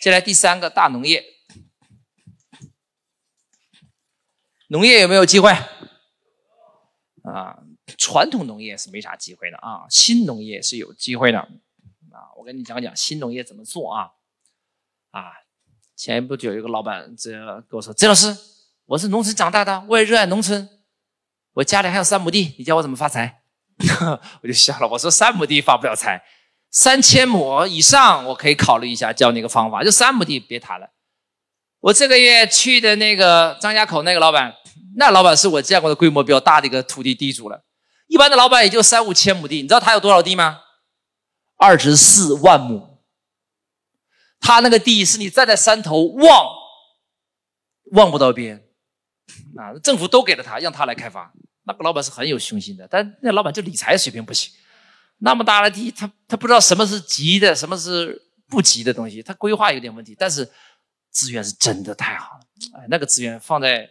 再来第三个大农业，农业有没有机会啊？传统农业是没啥机会的啊，新农业是有机会的啊。我跟你讲讲新农业怎么做啊。啊，前不久有一个老板跟我说，郑老师，我是农村长大的，我也热爱农村，我家里还有3亩地，你教我怎么发财？我就笑了，我说3亩地发不了财，3000亩以上我可以考虑一下，教你一个方法，就3亩地别谈了。我这个月去的那个张家口那个老板，那老板是我见过的规模比较大的一个土地地主了，一般的老板也就3、5千亩地，你知道他有多少地吗？24万亩。他那个地是你站在山头望不到边啊，政府都给了他，让他来开发。那个老板是很有雄心的，但那老板就理财水平不行，那么大的地他不知道什么是急的，什么是不急的东西，他规划有点问题，但是资源是真的太好了，哎，那个资源放在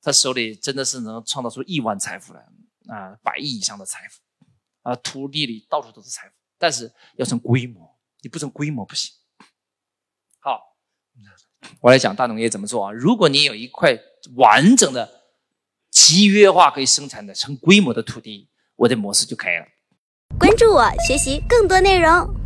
他手里真的是能创造出亿万财富来啊，100亿以上的财富啊，土地里到处都是财富，但是要成规模，你不成规模不行。好，我来讲大农业怎么做啊？如果你有一块完整的集约化可以生产的成规模的土地，我的模式就可以了。关注我，学习更多内容。